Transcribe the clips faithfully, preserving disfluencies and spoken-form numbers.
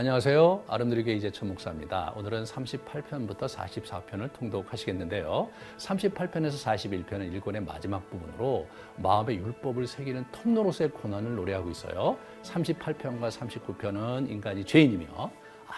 안녕하세요. 아름드리교회 이재철 목사입니다. 오늘은 삼십팔 편부터 사십사 편을 통독하시겠는데요. 삼십팔 편에서 사십일 편은 일권의 마지막 부분으로 마음의 율법을 새기는 통로로서의 고난을 노래하고 있어요. 삼십팔 편과 삼십구 편은 인간이 죄인이며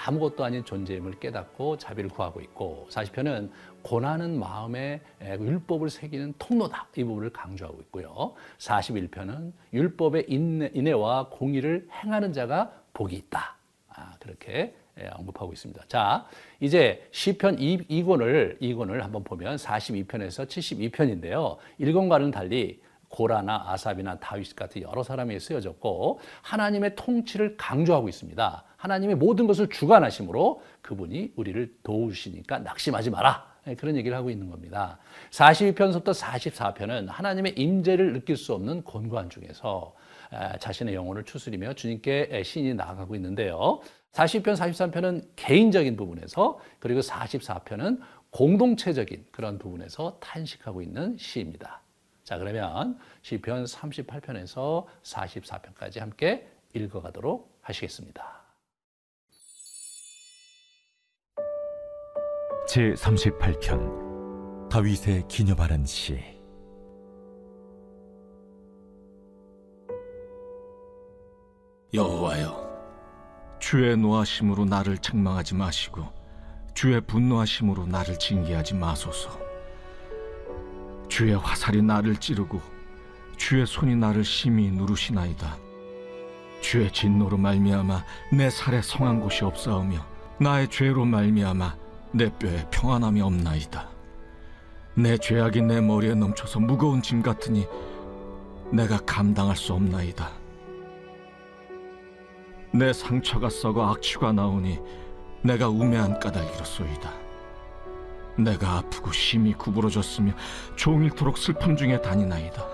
아무것도 아닌 존재임을 깨닫고 자비를 구하고 있고, 사십 편은 고난은 마음의 율법을 새기는 통로다, 이 부분을 강조하고 있고요. 사십일 편은 율법의 인애, 인애와 공의를 행하는 자가 복이 있다, 아, 그렇게 언급하고 있습니다. 자, 이제 시편 이 권을, 이 권을 한번 보면 사십이 편에서 칠십이 편인데요. 일 권과는 달리 고라나 아삽이나 다윗 같은 여러 사람이 쓰여졌고 하나님의 통치를 강조하고 있습니다. 하나님의 모든 것을 주관하심으로 그분이 우리를 도우시니까 낙심하지 마라, 그런 얘기를 하고 있는 겁니다. 사십이 편서부터 사십사 편은 하나님의 임재를 느낄 수 없는 곤고한 중에서 자신의 영혼을 추스리며 주님께 신이 나아가고 있는데요. 사십 편, 사십삼 편은 개인적인 부분에서, 그리고 사십사 편은 공동체적인 그런 부분에서 탄식하고 있는 시입니다. 자, 그러면 시편 삼십팔 편에서 사십사 편까지 함께 읽어가도록 하시겠습니다. 제삼십팔 편 다윗의 기념하는 시. 여호와여, 주의 노하심으로 나를 책망하지 마시고 주의 분노하심으로 나를 징계하지 마소서. 주의 화살이 나를 찌르고 주의 손이 나를 심히 누르시나이다. 주의 진노로 말미암아 내 살에 성한 곳이 없사오며 나의 죄로 말미암아 내 뼈에 평안함이 없나이다. 내 죄악이 내 머리에 넘쳐서 무거운 짐 같으니 내가 감당할 수 없나이다. 내 상처가 썩어 악취가 나오니 내가 우매한 까닭이로소이다. 내가 아프고 심히 구부러졌으며 종일토록 슬픔 중에 다니나이다.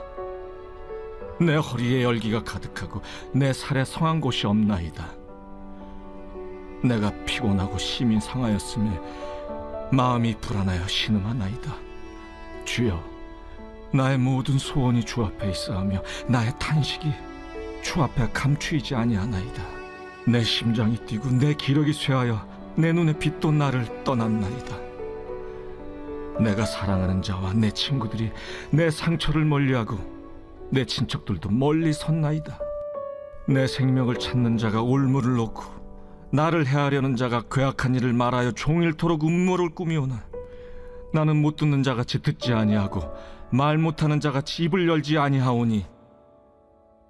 내 허리에 열기가 가득하고 내 살에 성한 곳이 없나이다. 내가 피곤하고 심히 상하였으며 마음이 불안하여 신음하나이다. 주여, 나의 모든 소원이 주 앞에 있사오며 나의 탄식이 주 앞에 감추이지 아니하나이다. 내 심장이 뛰고 내 기력이 쇠하여 내 눈에 빛돈 나를 떠났나이다. 내가 사랑하는 자와 내 친구들이 내 상처를 멀리하고 내 친척들도 멀리 섰나이다. 내 생명을 찾는 자가 올무를 놓고 나를 해하려는 자가 괴악한 일을 말하여 종일토록 음모를 꾸미오나 나는 못 듣는 자같이 듣지 아니하고 말 못하는 자같이 입을 열지 아니하오니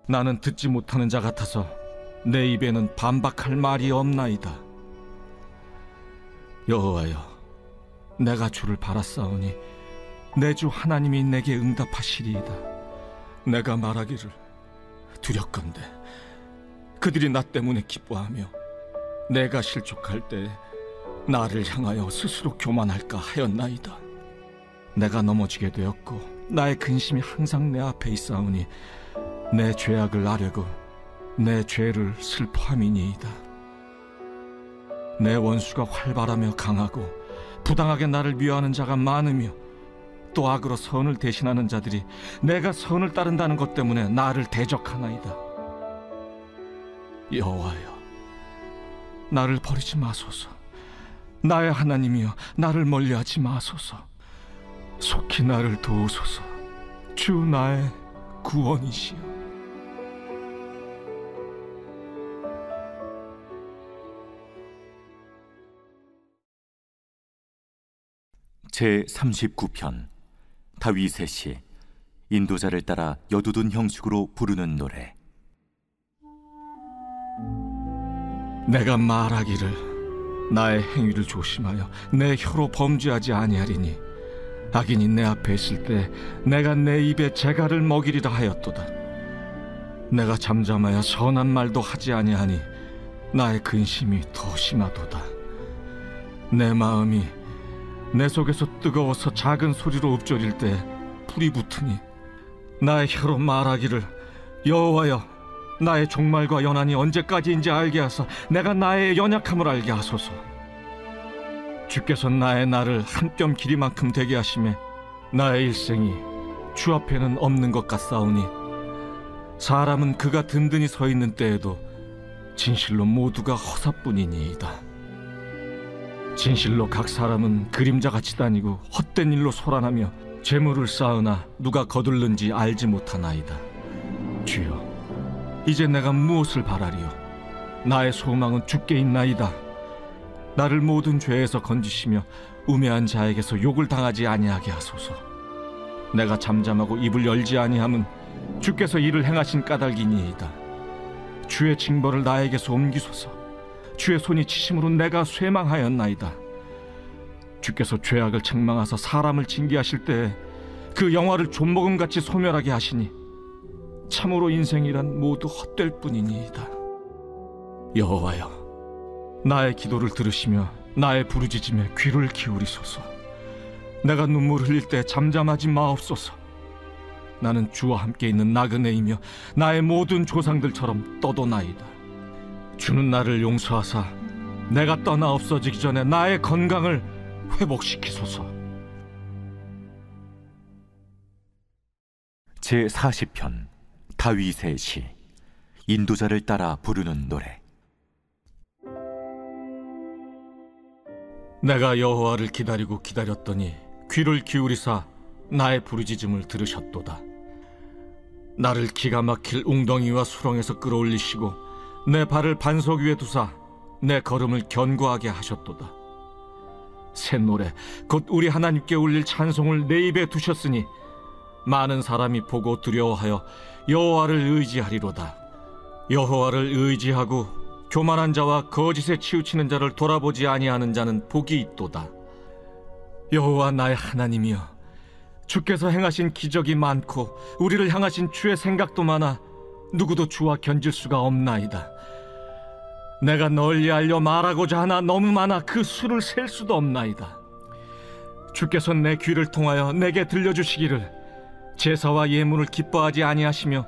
나는 듣지 못하는 자 같아서 내 입에는 반박할 말이 없나이다. 여호와여, 내가 주를 바라사오니 내 주 하나님이 내게 응답하시리이다. 내가 말하기를 두렵건대 그들이 나 때문에 기뻐하며 내가 실족할 때 나를 향하여 스스로 교만할까 하였나이다. 내가 넘어지게 되었고 나의 근심이 항상 내 앞에 있사오니 내 죄악을 아뢰고 내 죄를 슬퍼함이니이다. 내 원수가 활발하며 강하고 부당하게 나를 미워하는 자가 많으며 또 악으로 선을 대신하는 자들이 내가 선을 따른다는 것 때문에 나를 대적하나이다. 여호와여, 나를 버리지 마소서. 나의 하나님이여, 나를 멀리하지 마소서. 속히 나를 도우소서. 주 나의 구원이시여. 제삼십구 편 다윗의 시. 인도자를 따라 여두둔 형식으로 부르는 노래. 내가 말하기를 나의 행위를 조심하여 내 혀로 범죄하지 아니하리니 악인이 내 앞에 있을 때 내가 내 입에 재갈을 먹이리라 하였도다. 내가 잠잠하여 선한 말도 하지 아니하니 나의 근심이 더 심하도다. 내 마음이 내 속에서 뜨거워서 작은 소리로 읊조릴 때 불이 붙으니 나의 혀로 말하기를 여호와여, 나의 종말과 연한이 언제까지인지 알게 하사 내가 나의 연약함을 알게 하소서. 주께서 나의 날을 한 뼘 길이만큼 되게 하시매 나의 일생이 주 앞에는 없는 것 같사오니 사람은 그가 든든히 서 있는 때에도 진실로 모두가 허사뿐이니이다. 진실로 각 사람은 그림자같이 다니고 헛된 일로 소란하며 재물을 쌓으나 누가 거둘는지 알지 못하나이다. 주여, 이제 내가 무엇을 바라리요? 나의 소망은 주께 있나이다. 나를 모든 죄에서 건지시며 우매한 자에게서 욕을 당하지 아니하게 하소서. 내가 잠잠하고 입을 열지 아니함은 주께서 이를 행하신 까닭이니이다. 주의 징벌을 나에게서 옮기소서. 주의 손이 치심으로 내가 쇠망하였나이다. 주께서 죄악을 책망하사 사람을 징계하실 때에 그 영화를 존먹음같이 소멸하게 하시니 참으로 인생이란 모두 헛될 뿐이니이다. 여호와여, 나의 기도를 들으시며 나의 부르짖음에 귀를 기울이소서. 내가 눈물 흘릴 때 잠잠하지 마옵소서. 나는 주와 함께 있는 나그네이며 나의 모든 조상들처럼 떠도나이다. 주는 나를 용서하사 내가 떠나 없어지기 전에 나의 건강을 회복시키소서. 제사십 편 다윗의 시, 인도자를 따라 부르는 노래. 내가 여호와를 기다리고 기다렸더니 귀를 기울이사 나의 부르짖음을 들으셨도다. 나를 기가 막힐 웅덩이와 수렁에서 끌어올리시고 내 발을 반석 위에 두사 내 걸음을 견고하게 하셨도다. 새 노래 곧 우리 하나님께 올릴 찬송을 내 입에 두셨으니 많은 사람이 보고 두려워하여 여호와를 의지하리로다. 여호와를 의지하고 교만한 자와 거짓에 치우치는 자를 돌아보지 아니하는 자는 복이 있도다. 여호와 나의 하나님이여, 주께서 행하신 기적이 많고 우리를 향하신 주의 생각도 많아 누구도 주와 견질 수가 없나이다. 내가 널리 알려 말하고자 하나 너무 많아 그 수를 셀 수도 없나이다. 주께서 내 귀를 통하여 내게 들려주시기를 제사와 예물을 기뻐하지 아니하시며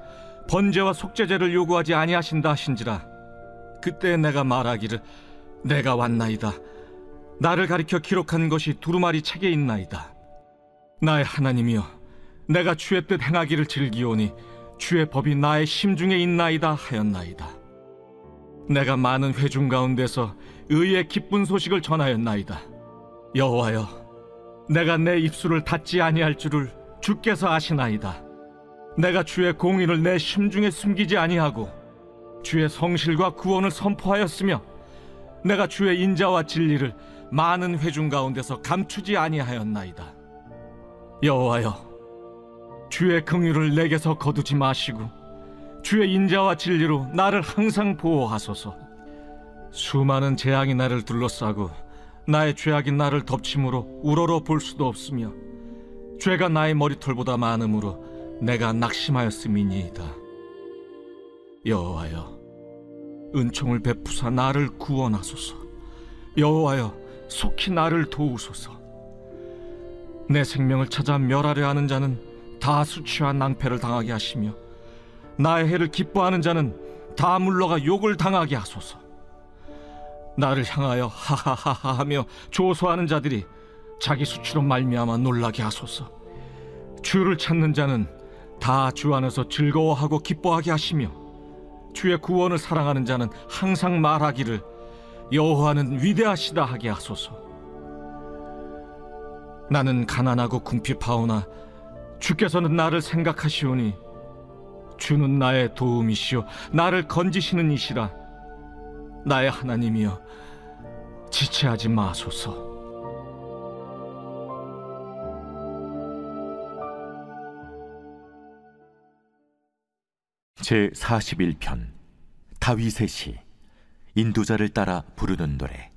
번제와 속죄제를 요구하지 아니하신다 하신지라. 그때 내가 말하기를 내가 왔나이다. 나를 가리켜 기록한 것이 두루마리 책에 있나이다. 나의 하나님이여, 내가 주의 뜻 행하기를 즐기오니 주의 법이 나의 심중에 있나이다 하였나이다. 내가 많은 회중 가운데서 의의 기쁜 소식을 전하였나이다. 여호와여, 내가 내 입술을 닫지 아니할 줄을 주께서 아시나이다. 내가 주의 공의를 내 심중에 숨기지 아니하고 주의 성실과 구원을 선포하였으며 내가 주의 인자와 진리를 많은 회중 가운데서 감추지 아니하였나이다. 여호와여, 주의 긍휼을 내게서 거두지 마시고 주의 인자와 진리로 나를 항상 보호하소서. 수많은 재앙이 나를 둘러싸고 나의 죄악이 나를 덮침으로 우러러 볼 수도 없으며 죄가 나의 머리털보다 많음으로 내가 낙심하였음이니이다. 여호와여, 은총을 베푸사 나를 구원하소서. 여호와여, 속히 나를 도우소서. 내 생명을 찾아 멸하려 하는 자는 다 수치와 낭패를 당하게 하시며 나의 해를 기뻐하는 자는 다 물러가 욕을 당하게 하소서. 나를 향하여 하하하하 하며 조소하는 자들이 자기 수치로 말미암아 놀라게 하소서. 주를 찾는 자는 다 주 안에서 즐거워하고 기뻐하게 하시며 주의 구원을 사랑하는 자는 항상 말하기를 여호와는 위대하시다 하게 하소서. 나는 가난하고 궁핍하오나 주께서는 나를 생각하시오니 주는 나의 도움이시오 나를 건지시는 이시라. 나의 하나님이여, 지체하지 마소서. 제사십일 편 다윗의 시, 인도자를 따라 부르는 노래.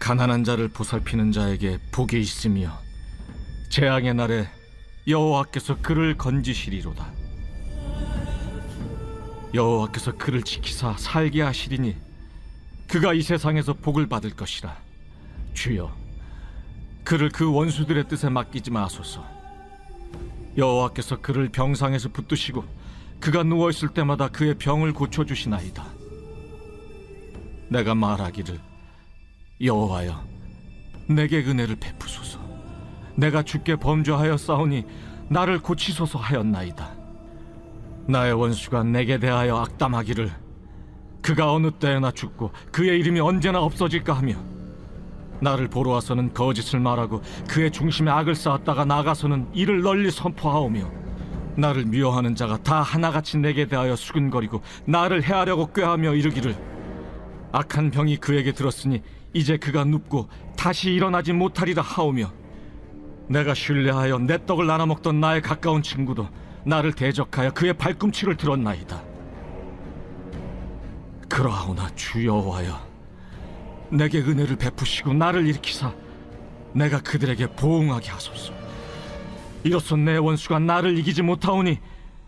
가난한 자를 보살피는 자에게 복이 있으며 재앙의 날에 여호와께서 그를 건지시리로다. 여호와께서 그를 지키사 살게 하시리니 그가 이 세상에서 복을 받을 것이라. 주여, 그를 그 원수들의 뜻에 맡기지 마소서. 여호와께서 그를 병상에서 붙드시고 그가 누워있을 때마다 그의 병을 고쳐주시나이다. 내가 말하기를 여호와여, 내게 은혜를 베푸소서. 내가 주께 범죄하여 싸우니 나를 고치소서 하였나이다. 나의 원수가 내게 대하여 악담하기를 그가 어느 때에나 죽고 그의 이름이 언제나 없어질까 하며, 나를 보러 와서는 거짓을 말하고 그의 중심에 악을 쌓았다가 나가서는 이를 널리 선포하오며, 나를 미워하는 자가 다 하나같이 내게 대하여 수근거리고 나를 해하려고 꾀하며 이르기를 악한 병이 그에게 들었으니 이제 그가 눕고 다시 일어나지 못하리라 하오며, 내가 신뢰하여 내 떡을 나눠먹던 나의 가까운 친구도 나를 대적하여 그의 발꿈치를 들었나이다. 그러하오나 주 여호와여, 내게 은혜를 베푸시고 나를 일으키사 내가 그들에게 보응하게 하소서. 이로써 내 원수가 나를 이기지 못하오니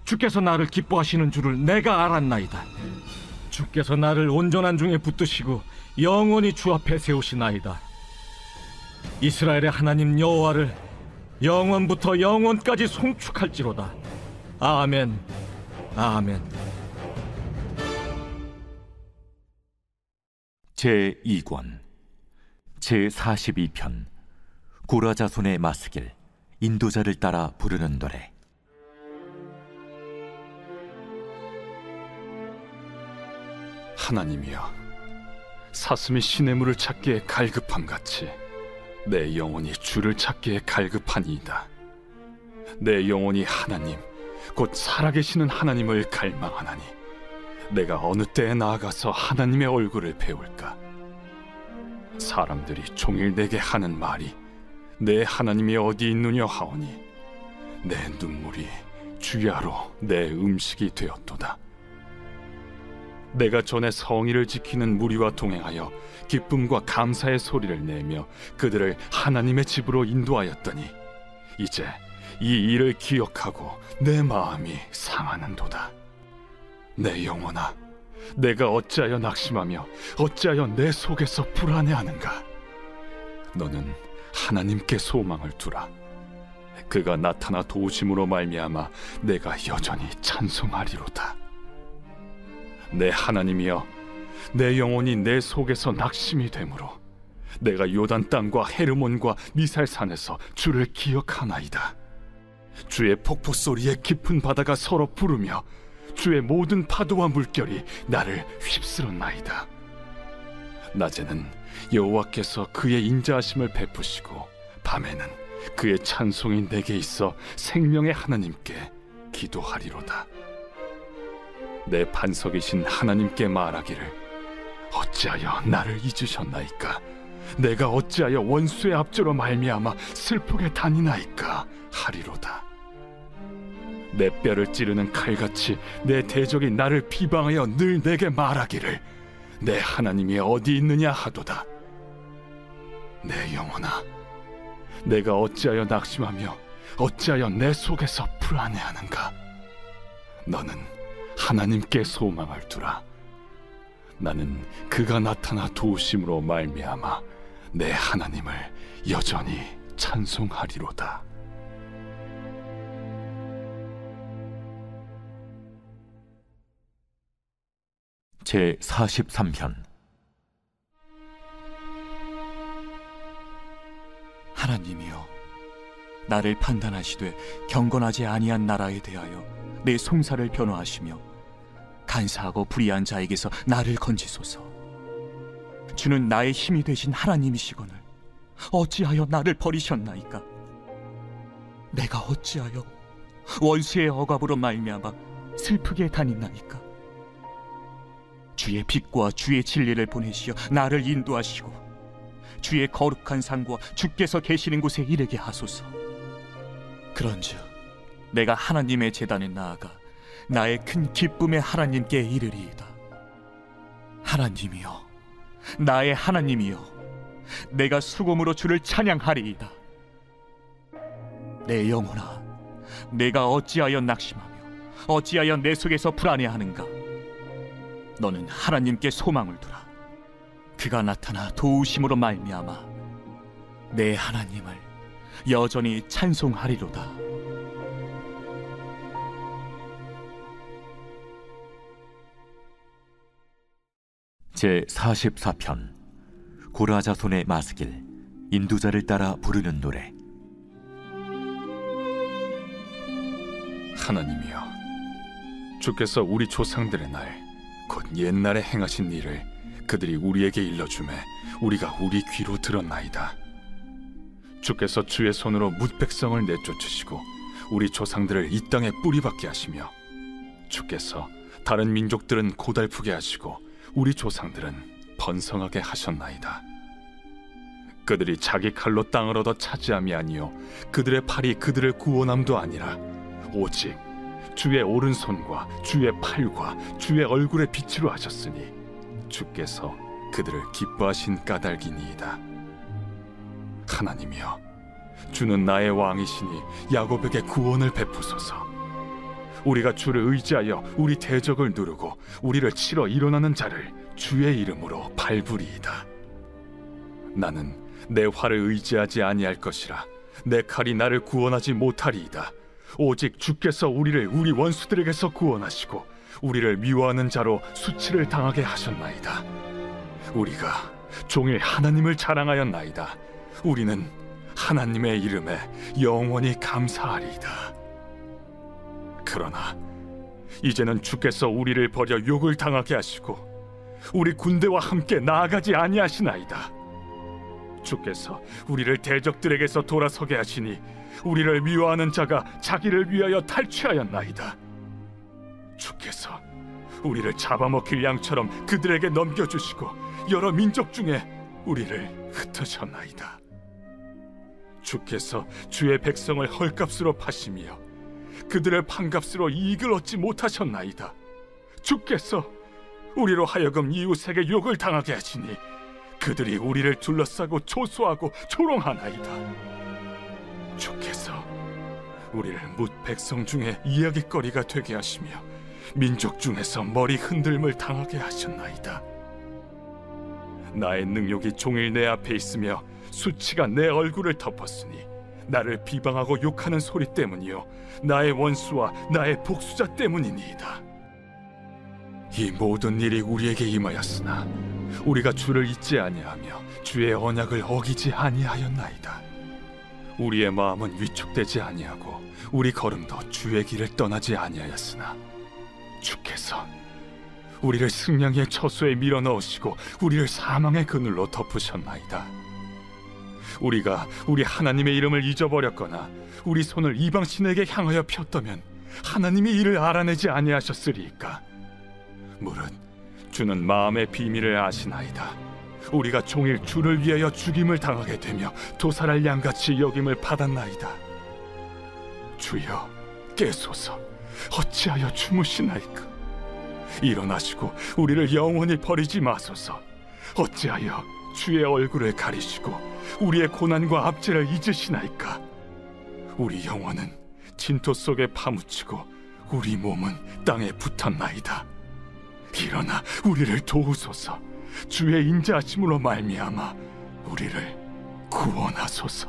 주께서 나를 기뻐하시는 줄을 내가 알았나이다. 주께서 나를 온전한 중에 붙드시고 영원히 주 앞에 세우시나이다. 이스라엘의 하나님 여호와를 영원부터 영원까지 송축할지로다. 아멘, 아멘. 제이 권 제사십이 편 고라 자손의 마스길, 인도자를 따라 부르는 노래. 하나님이여, 사슴이 시냇물을 찾기에 갈급함같이 내 영혼이 주를 찾기에 갈급하니이다. 내 영혼이 하나님 곧 살아계시는 하나님을 갈망하나니 내가 어느 때에 나아가서 하나님의 얼굴을 배울까. 사람들이 종일 내게 하는 말이 내 하나님이 어디 있느냐 하오니 내 눈물이 주야로 내 음식이 되었도다. 내가 전에 성의를 지키는 무리와 동행하여 기쁨과 감사의 소리를 내며 그들을 하나님의 집으로 인도하였더니 이제 이 일을 기억하고 내 마음이 상하는도다. 내 영혼아, 내가 어찌하여 낙심하며 어찌하여 내 속에서 불안해하는가. 너는 하나님께 소망을 두라. 그가 나타나 도우심으로 말미암아 내가 여전히 찬송하리로다. 내 하나님이여, 내 영혼이 내 속에서 낙심이 되므로 내가 요단 땅과 헤르몬과 미살산에서 주를 기억하나이다. 주의 폭포 소리에 깊은 바다가 서로 부르며 주의 모든 파도와 물결이 나를 휩쓸었나이다. 낮에는 여호와께서 그의 인자하심을 베푸시고 밤에는 그의 찬송이 내게 있어 생명의 하나님께 기도하리로다. 내 반석이신 하나님께 말하기를 어찌하여 나를 잊으셨나이까. 내가 어찌하여 원수의 압제로 말미암아 슬프게 다니나이까 하리로다. 내 뼈를 찌르는 칼같이 내 대적이 나를 비방하여 늘 내게 말하기를 내 하나님이 어디 있느냐 하도다. 내 영혼아, 내가 어찌하여 낙심하며 어찌하여 내 속에서 불안해하는가. 너는 하나님께 소망을 두라. 나는 그가 나타나 도우심으로 말미암아 내 하나님을 여전히 찬송하리로다. 제사십삼 편 하나님이여, 나를 판단하시되 경건하지 아니한 나라에 대하여 내 송사를 변호하시며 간사하고 불의한 자에게서 나를 건지소서. 주는 나의 힘이 되신 하나님이시거늘 어찌하여 나를 버리셨나이까. 내가 어찌하여 원수의 억압으로 말미암아 슬프게 다니나이까. 주의 빛과 주의 진리를 보내시어 나를 인도하시고 주의 거룩한 상과 주께서 계시는 곳에 이르게 하소서. 그런즉 내가 하나님의 제단에 나아가 나의 큰 기쁨에 하나님께 이르리이다. 하나님이여, 나의 하나님이여, 내가 수금으로 주를 찬양하리이다. 내 영혼아, 내가 어찌하여 낙심하며 어찌하여 내 속에서 불안해하는가. 너는 하나님께 소망을 두라. 그가 나타나 도우심으로 말미암아 내 하나님을 여전히 찬송하리로다. 제사십사 편 고라 자손의 마스길, 인도자를 따라 부르는 노래. 하나님이여, 주께서 우리 조상들의 날 곧 옛날에 행하신 일을 그들이 우리에게 일러주매 우리가 우리 귀로 들었나이다. 주께서 주의 손으로 뭇 백성을 내쫓으시고 우리 조상들을 이 땅에 뿌리박게 하시며 주께서 다른 민족들은 고달프게 하시고 우리 조상들은 번성하게 하셨나이다. 그들이 자기 칼로 땅을 얻어 차지함이 아니요 그들의 팔이 그들을 구원함도 아니라 오직 주의 오른손과 주의 팔과 주의 얼굴의 빛으로 하셨으니 주께서 그들을 기뻐하신 까닭이니이다. 하나님이여, 주는 나의 왕이시니 야곱에게 구원을 베푸소서. 우리가 주를 의지하여 우리 대적을 누르고 우리를 치러 일어나는 자를 주의 이름으로 발부리이다. 나는 내 활을 의지하지 아니할 것이라. 내 칼이 나를 구원하지 못하리이다. 오직 주께서 우리를 우리 원수들에게서 구원하시고 우리를 미워하는 자로 수치를 당하게 하셨나이다. 우리가 종일 하나님을 자랑하였나이다. 우리는 하나님의 이름에 영원히 감사하리이다. 그러나 이제는 주께서 우리를 버려 욕을 당하게 하시고 우리 군대와 함께 나아가지 아니하시나이다. 주께서 우리를 대적들에게서 돌아서게 하시니 우리를 미워하는 자가 자기를 위하여 탈취하였나이다. 주께서 우리를 잡아먹힐 양처럼 그들에게 넘겨주시고 여러 민족 중에 우리를 흩으셨나이다. 주께서 주의 백성을 헐값으로 파시며 그들을 판값으로 이익을 얻지 못하셨나이다. 주께서 우리로 하여금 이웃에게 욕을 당하게 하시니 그들이 우리를 둘러싸고 조소하고 조롱하나이다. 주께서 우리를 뭇 백성 중에 이야깃거리가 되게 하시며 민족 중에서 머리 흔들림을 당하게 하셨나이다. 나의 능욕이 종일 내 앞에 있으며 수치가 내 얼굴을 덮었으니 나를 비방하고 욕하는 소리 때문이요 나의 원수와 나의 복수자 때문이니이다. 이 모든 일이 우리에게 임하였으나 우리가 주를 잊지 아니하며 주의 언약을 어기지 아니하였나이다. 우리의 마음은 위축되지 아니하고 우리 걸음도 주의 길을 떠나지 아니하였으나 주께서 우리를 승냥이의 처소에 밀어넣으시고 우리를 사망의 그늘로 덮으셨나이다. 우리가 우리 하나님의 이름을 잊어버렸거나 우리 손을 이방신에게 향하여 폈다면 하나님이 이를 알아내지 아니하셨으리이까. 무릇 주는 마음의 비밀을 아시나이다. 우리가 종일 주를 위하여 죽임을 당하게 되며 도살할 양같이 여김을 받았나이다. 주여, 깨소서. 어찌하여 주무시나이까. 일어나시고 우리를 영원히 버리지 마소서. 어찌하여 주의 얼굴을 가리시고 우리의 고난과 압제를 잊으시나이까. 우리 영혼은 진토 속에 파묻히고 우리 몸은 땅에 붙었나이다. 일어나 우리를 도우소서. 주의 인자하심으로 말미암아 우리를 구원하소서.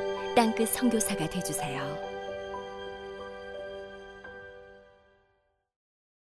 땅끝 선교사가 되어주세요.